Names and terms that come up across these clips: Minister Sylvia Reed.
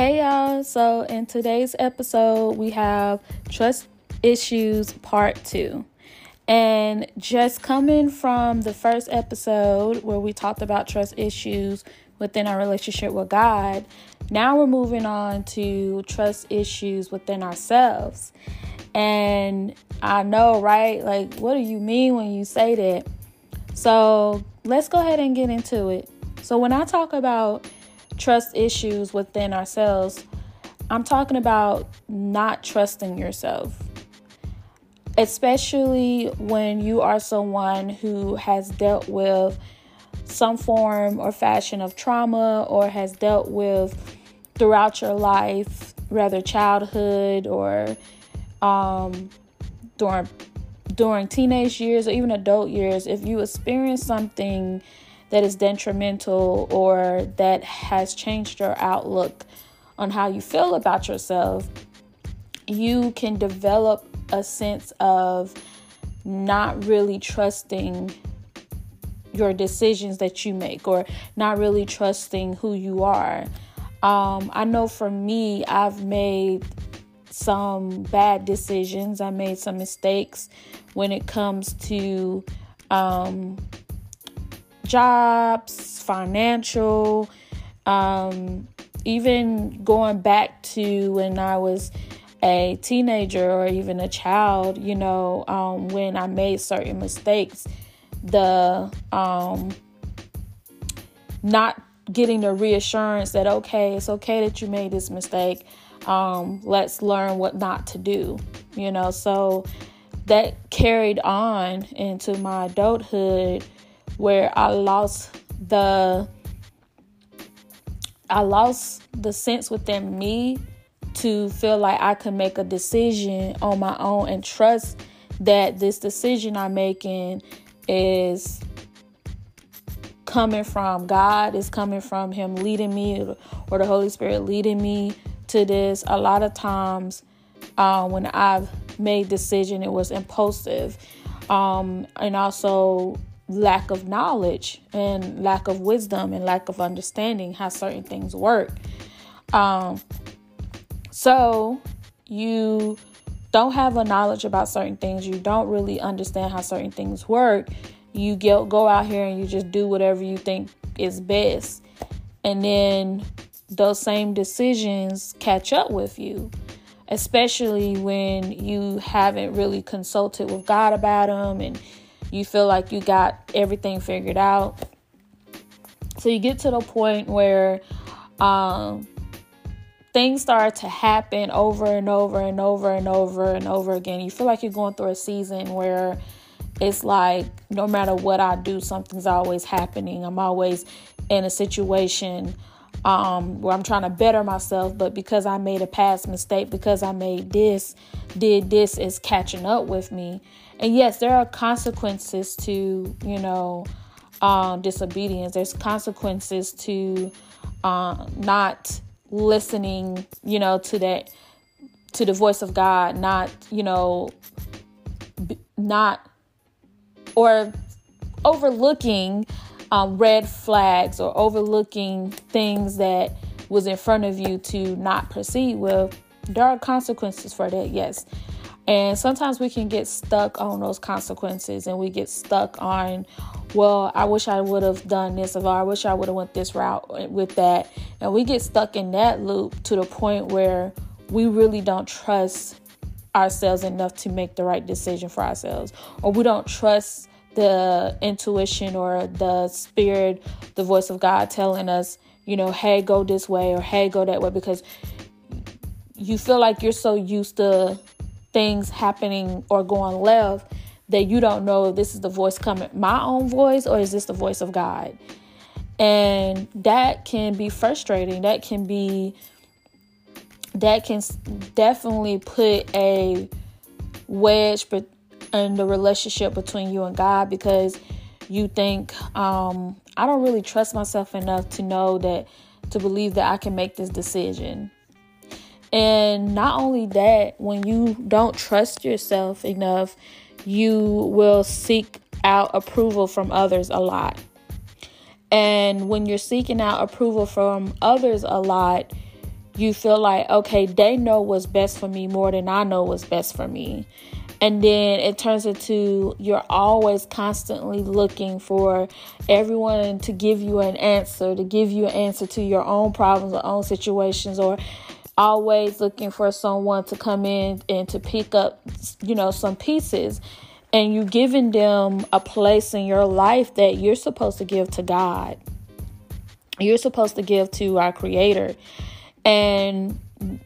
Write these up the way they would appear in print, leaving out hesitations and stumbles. Hey y'all, so in today's episode we have trust issues part 2, and just coming from the first episode where we talked about trust issues within our relationship with God, now we're moving on to trust issues within ourselves. And I know, right? Like, what do you mean when you say that? So let's go ahead and get into it. So when I talk about trust issues within ourselves, I'm talking about not trusting yourself, especially when you are someone who has dealt with some form or fashion of trauma, or has dealt with throughout your life, whether childhood or during teenage years or even adult years. If you experience something that is detrimental or that has changed your outlook on how you feel about yourself, you can develop a sense of not really trusting your decisions that you make, or not really trusting who you are. I know for me, I've made some bad decisions. I made some mistakes when it comes to jobs, financial, even going back to when I was a teenager or even a child, when I made certain mistakes, the not getting the reassurance that, okay, it's okay that you made this mistake. Let's learn what not to do, so that carried on into my adulthood, where I lost the sense within me to feel like I could make a decision on my own and trust that this decision I'm making is coming from God, is coming from Him leading me, or the Holy Spirit leading me to this. A lot of times when I've made decision, it was impulsive, and also lack of knowledge and lack of wisdom and lack of understanding how certain things work. So you don't have a knowledge about certain things. You don't really understand how certain things work. You go out here and you just do whatever you think is best. And then those same decisions catch up with you, especially when you haven't really consulted with God about them and you feel like you got everything figured out. So you get to the point where things start to happen over and over and over and over and over again. You feel like you're going through a season where it's like, no matter what I do, something's always happening. I'm always in a situation where I'm trying to better myself, but because I made a past mistake, because I made this, did this, is catching up with me. And yes, there are consequences to, disobedience. There's consequences to not listening, to the voice of God, or overlooking red flags, or overlooking things that was in front of you to not proceed with. There are consequences for that, yes. And sometimes we can get stuck on those consequences, and we get stuck on, well, I wish I would have done this, or I wish I would have went this route with that. And we get stuck in that loop to the point where we really don't trust ourselves enough to make the right decision for ourselves, or we don't trust the intuition or the spirit, the voice of God telling us, hey, go this way, or hey, go that way, because you feel like you're so used to things happening or going left that you don't know if this is the voice coming, my own voice, or is this the voice of God? And that can be frustrating. That can definitely put a wedge in the relationship between you and God, because you think, I don't really trust myself enough to know that, to believe that I can make this decision. And not only that, when you don't trust yourself enough, you will seek out approval from others a lot. And when you're seeking out approval from others a lot, you feel like, okay, they know what's best for me more than I know what's best for me. And then it turns into you're always constantly looking for everyone to give you an answer, to your own problems or own situations, or always looking for someone to come in and to pick up, you know, some pieces. And you giving them a place in your life that you're supposed to give to God. You're supposed to give to our Creator. And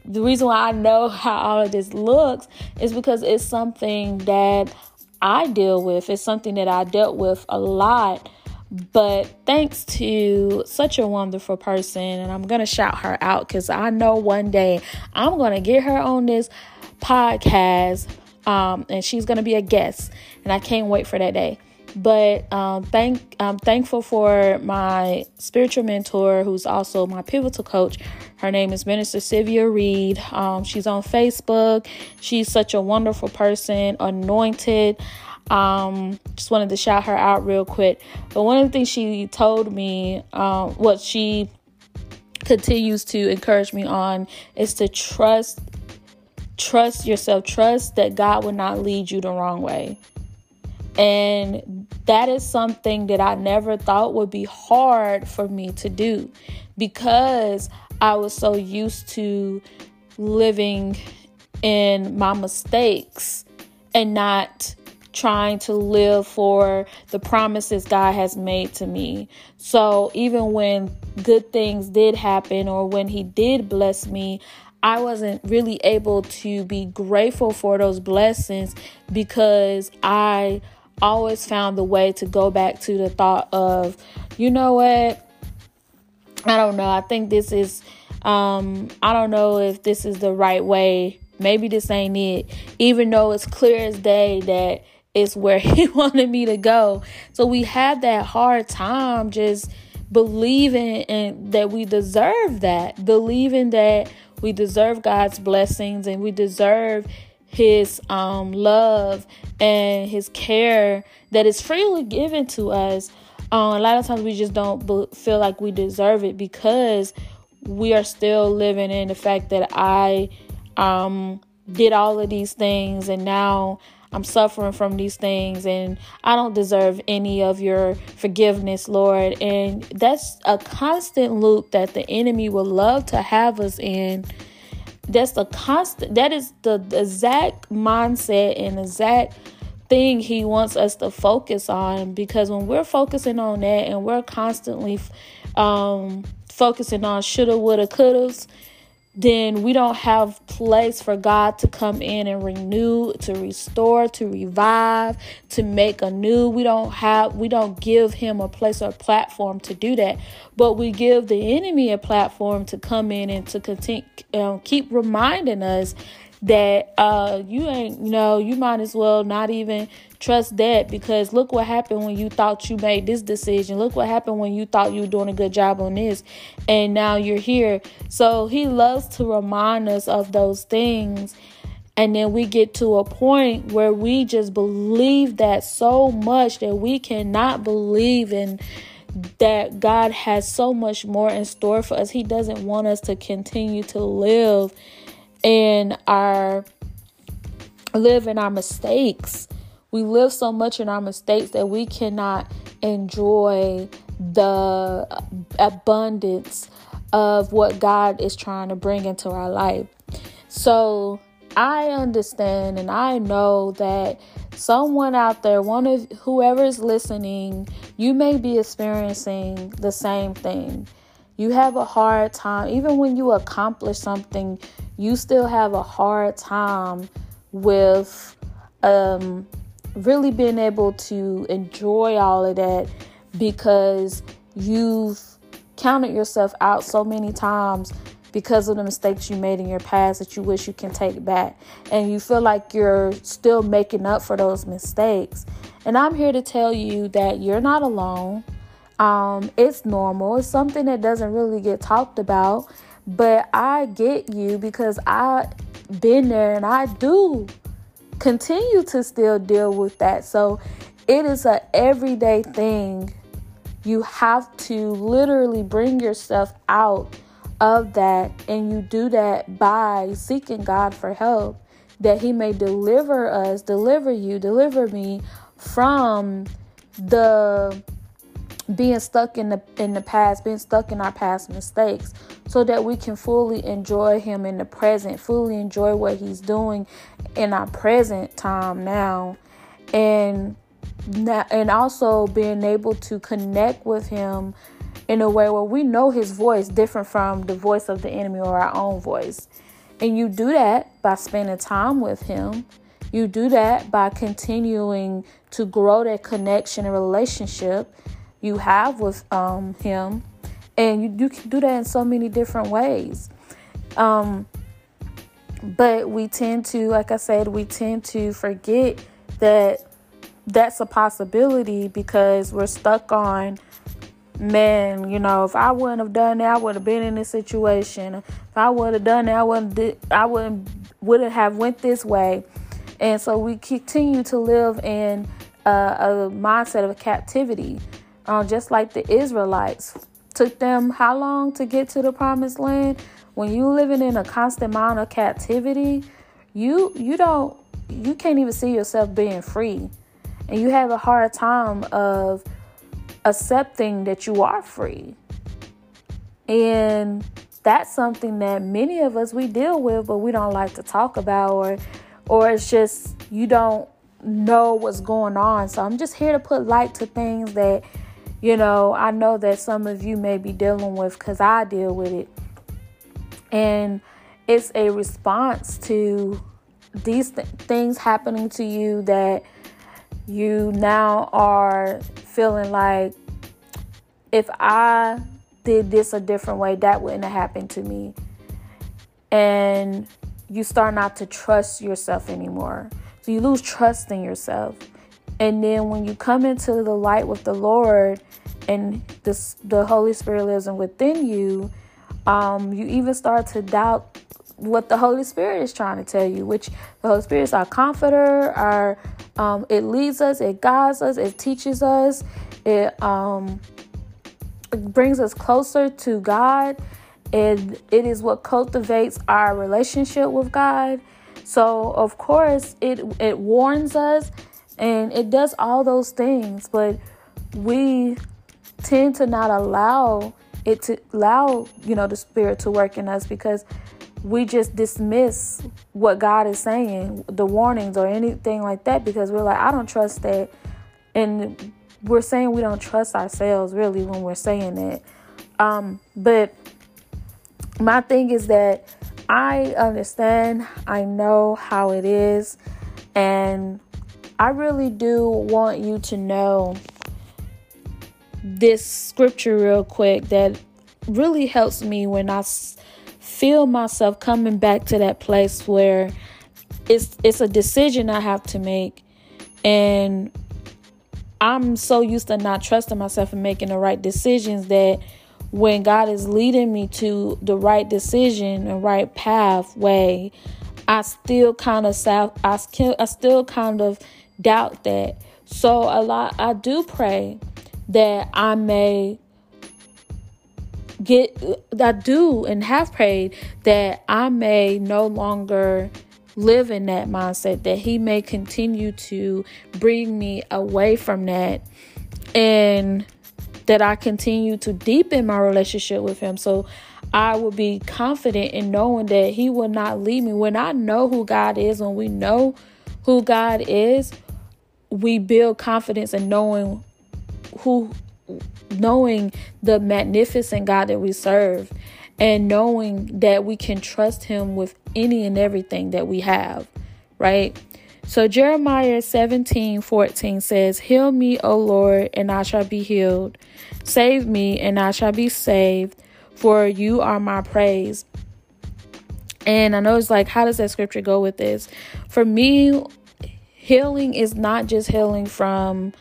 the reason why I know how all of this looks is because it's something that I deal with. It's something that I dealt with a lot. But thanks to such a wonderful person, and I'm going to shout her out because I know one day I'm going to get her on this podcast, and she's going to be a guest, and I can't wait for that day. But I'm thankful for my spiritual mentor, who's also my pivotal coach. Her name is Minister Sylvia Reed. She's on Facebook. She's such a wonderful person, anointed. Just wanted to shout her out real quick. But one of the things she told me, what she continues to encourage me on, is to trust yourself. Trust that God will not lead you the wrong way. And that is something that I never thought would be hard for me to do, because I was so used to living in my mistakes and not trying to live for the promises God has made to me. So even when good things did happen, or when He did bless me, I wasn't really able to be grateful for those blessings, because I always found the way to go back to the thought of, you know what, I don't know, I think this is, I don't know if this is the right way, maybe this ain't it, even though it's clear as day that it's where He wanted me to go. So we have that hard time just believing and that we deserve that, believing that we deserve God's blessings, and we deserve His love and His care that is freely given to us. A lot of times we just don't feel like we deserve it, because we are still living in the fact that I did all of these things, and now I'm suffering from these things, and I don't deserve any of your forgiveness, Lord. And that's a constant loop that the enemy would love to have us in. That's the constant. That is the exact mindset and exact thing He wants us to focus on. Because when we're focusing on that, and we're constantly focusing on shoulda, woulda, couldas, then we don't have place for God to come in and renew, to restore, to revive, to make anew. We don't give Him a place or a platform to do that, but we give the enemy a platform to come in and to continue, keep reminding us that you might as well not even trust that, because look what happened when you thought you made this decision. Look what happened when you thought you were doing a good job on this, and now you're here. So He loves to remind us of those things, and then we get to a point where we just believe that so much that we cannot believe in that God has so much more in store for us. He doesn't want us to continue to live in our mistakes. We live so much in our mistakes that we cannot enjoy the abundance of what God is trying to bring into our life. So I understand, and I know that someone out there, whoever is listening, you may be experiencing the same thing. You have a hard time, even when you accomplish something, you still have a hard time with really being able to enjoy all of that, because you've counted yourself out so many times because of the mistakes you made in your past that you wish you can take back. And you feel like you're still making up for those mistakes. And I'm here to tell you that you're not alone. It's normal. It's something that doesn't really get talked about. But I get you, because I've been there, and I do continue to still deal with that. So it is an everyday thing. You have to literally bring yourself out of that, and you do that by seeking God for help, that he may deliver us, deliver you, deliver me from the being stuck in the past, being stuck in our past mistakes, so that we can fully enjoy him in the present, fully enjoy what he's doing in our present time now. And also being able to connect with him in a way where we know his voice different from the voice of the enemy or our own voice. And you do that by spending time with him. You do that by continuing to grow that connection and relationship you have with him. And you can do that in so many different ways. But we tend to, like I said, we tend to forget that that's a possibility, because we're stuck on, man, you know, if I wouldn't have done that, I would have been in this situation. If I would have done that, I wouldn't have went this way. And so we continue to live in a mindset of captivity, just like the Israelites. Took them how long to get to the promised land? When you living in a constant amount of captivity, you can't even see yourself being free, and you have a hard time of accepting that you are free. And that's something that many of us, we deal with, but we don't like to talk about, or it's just, you don't know what's going on. So I'm just here to put light to things that, you know, I know that some of you may be dealing with, because I deal with it. And it's a response to these things happening to you, that you now are feeling like, if I did this a different way, that wouldn't have happened to me. And you start not to trust yourself anymore. So you lose trust in yourself. And then when you come into the light with the Lord, and the Holy Spirit lives within you, you even start to doubt what the Holy Spirit is trying to tell you, which the Holy Spirit is our comforter, it leads us, it guides us, it teaches us, it brings us closer to God, and it is what cultivates our relationship with God. So of course it warns us, and it does all those things, but we tend to not allow you know, the Spirit to work in us, because we just dismiss what God is saying, the warnings or anything like that, because we're like, I don't trust that. And we're saying we don't trust ourselves, really, when we're saying that. But my thing is that I understand, I know how it is, and I really do want you to know this scripture real quick that really helps me when I feel myself coming back to that place where it's a decision I have to make, and I'm so used to not trusting myself and making the right decisions, that when God is leading me to the right decision and right pathway, I still kind of doubt that. So a lot, I do pray that I may have prayed that I may no longer live in that mindset, that he may continue to bring me away from that, and that I continue to deepen my relationship with him, so I will be confident in knowing that he will not leave me. When I know who God is, when we know who God is, we build confidence in knowing the magnificent God that we serve, and knowing that we can trust him with any and everything that we have, right? So Jeremiah 17:14 says, "Heal me, O Lord, and I shall be healed. Save me, and I shall be saved, for you are my praise." And I know it's like, how does that scripture go with this? For me, healing is not just healing from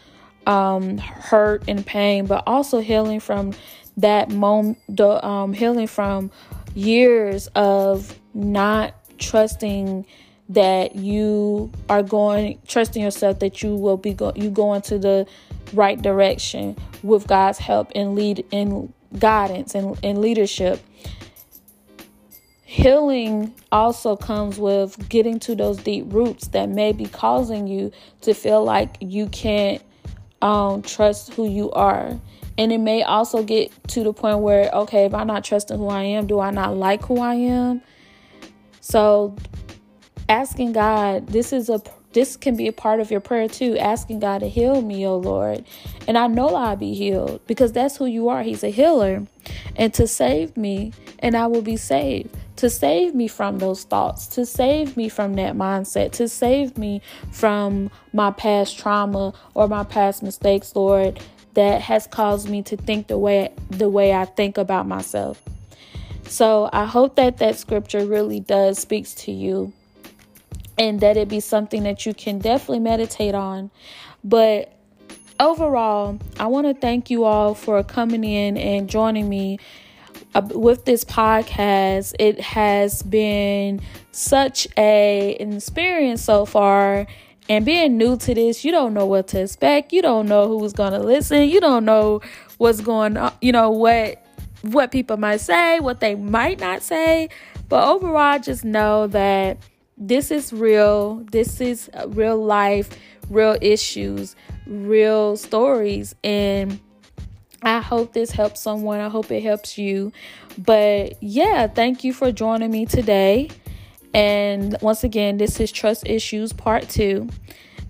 hurt and pain, but also healing from that moment, healing from years of not trusting that you are going, trusting yourself that you will be going to the right direction with God's help and lead and guidance and leadership. Healing also comes with getting to those deep roots that may be causing you to feel like you can't trust who you are. And it may also get to the point where, okay, if I'm not trusting who I am, do I not like who I am? So asking God, this can be a part of your prayer too, asking God to heal me, oh Lord. And I know I'll be healed because that's who you are. He's a healer. And to save me, and I will be saved. To save me from those thoughts, to save me from that mindset, to save me from my past trauma or my past mistakes, Lord, that has caused me to think the way I think about myself. So I hope that scripture really does speaks to you and that it be something that you can definitely meditate on. But overall, I want to thank you all for coming in and joining me with this podcast. It has been such an experience so far. And being new to this, you don't know what to expect. You don't know who's going to listen. You don't know what's going on, you know, what people might say, what they might not say. But overall, just know that this is real. This is real life, real issues, real stories. And I hope this helps someone. I hope it helps you. But yeah, thank you for joining me today. And once again, this is Trust Issues Part 2.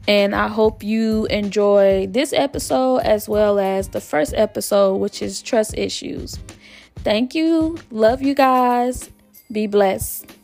And I hope you enjoy this episode as well as the first episode, which is Trust Issues. Thank you. Love you guys. Be blessed.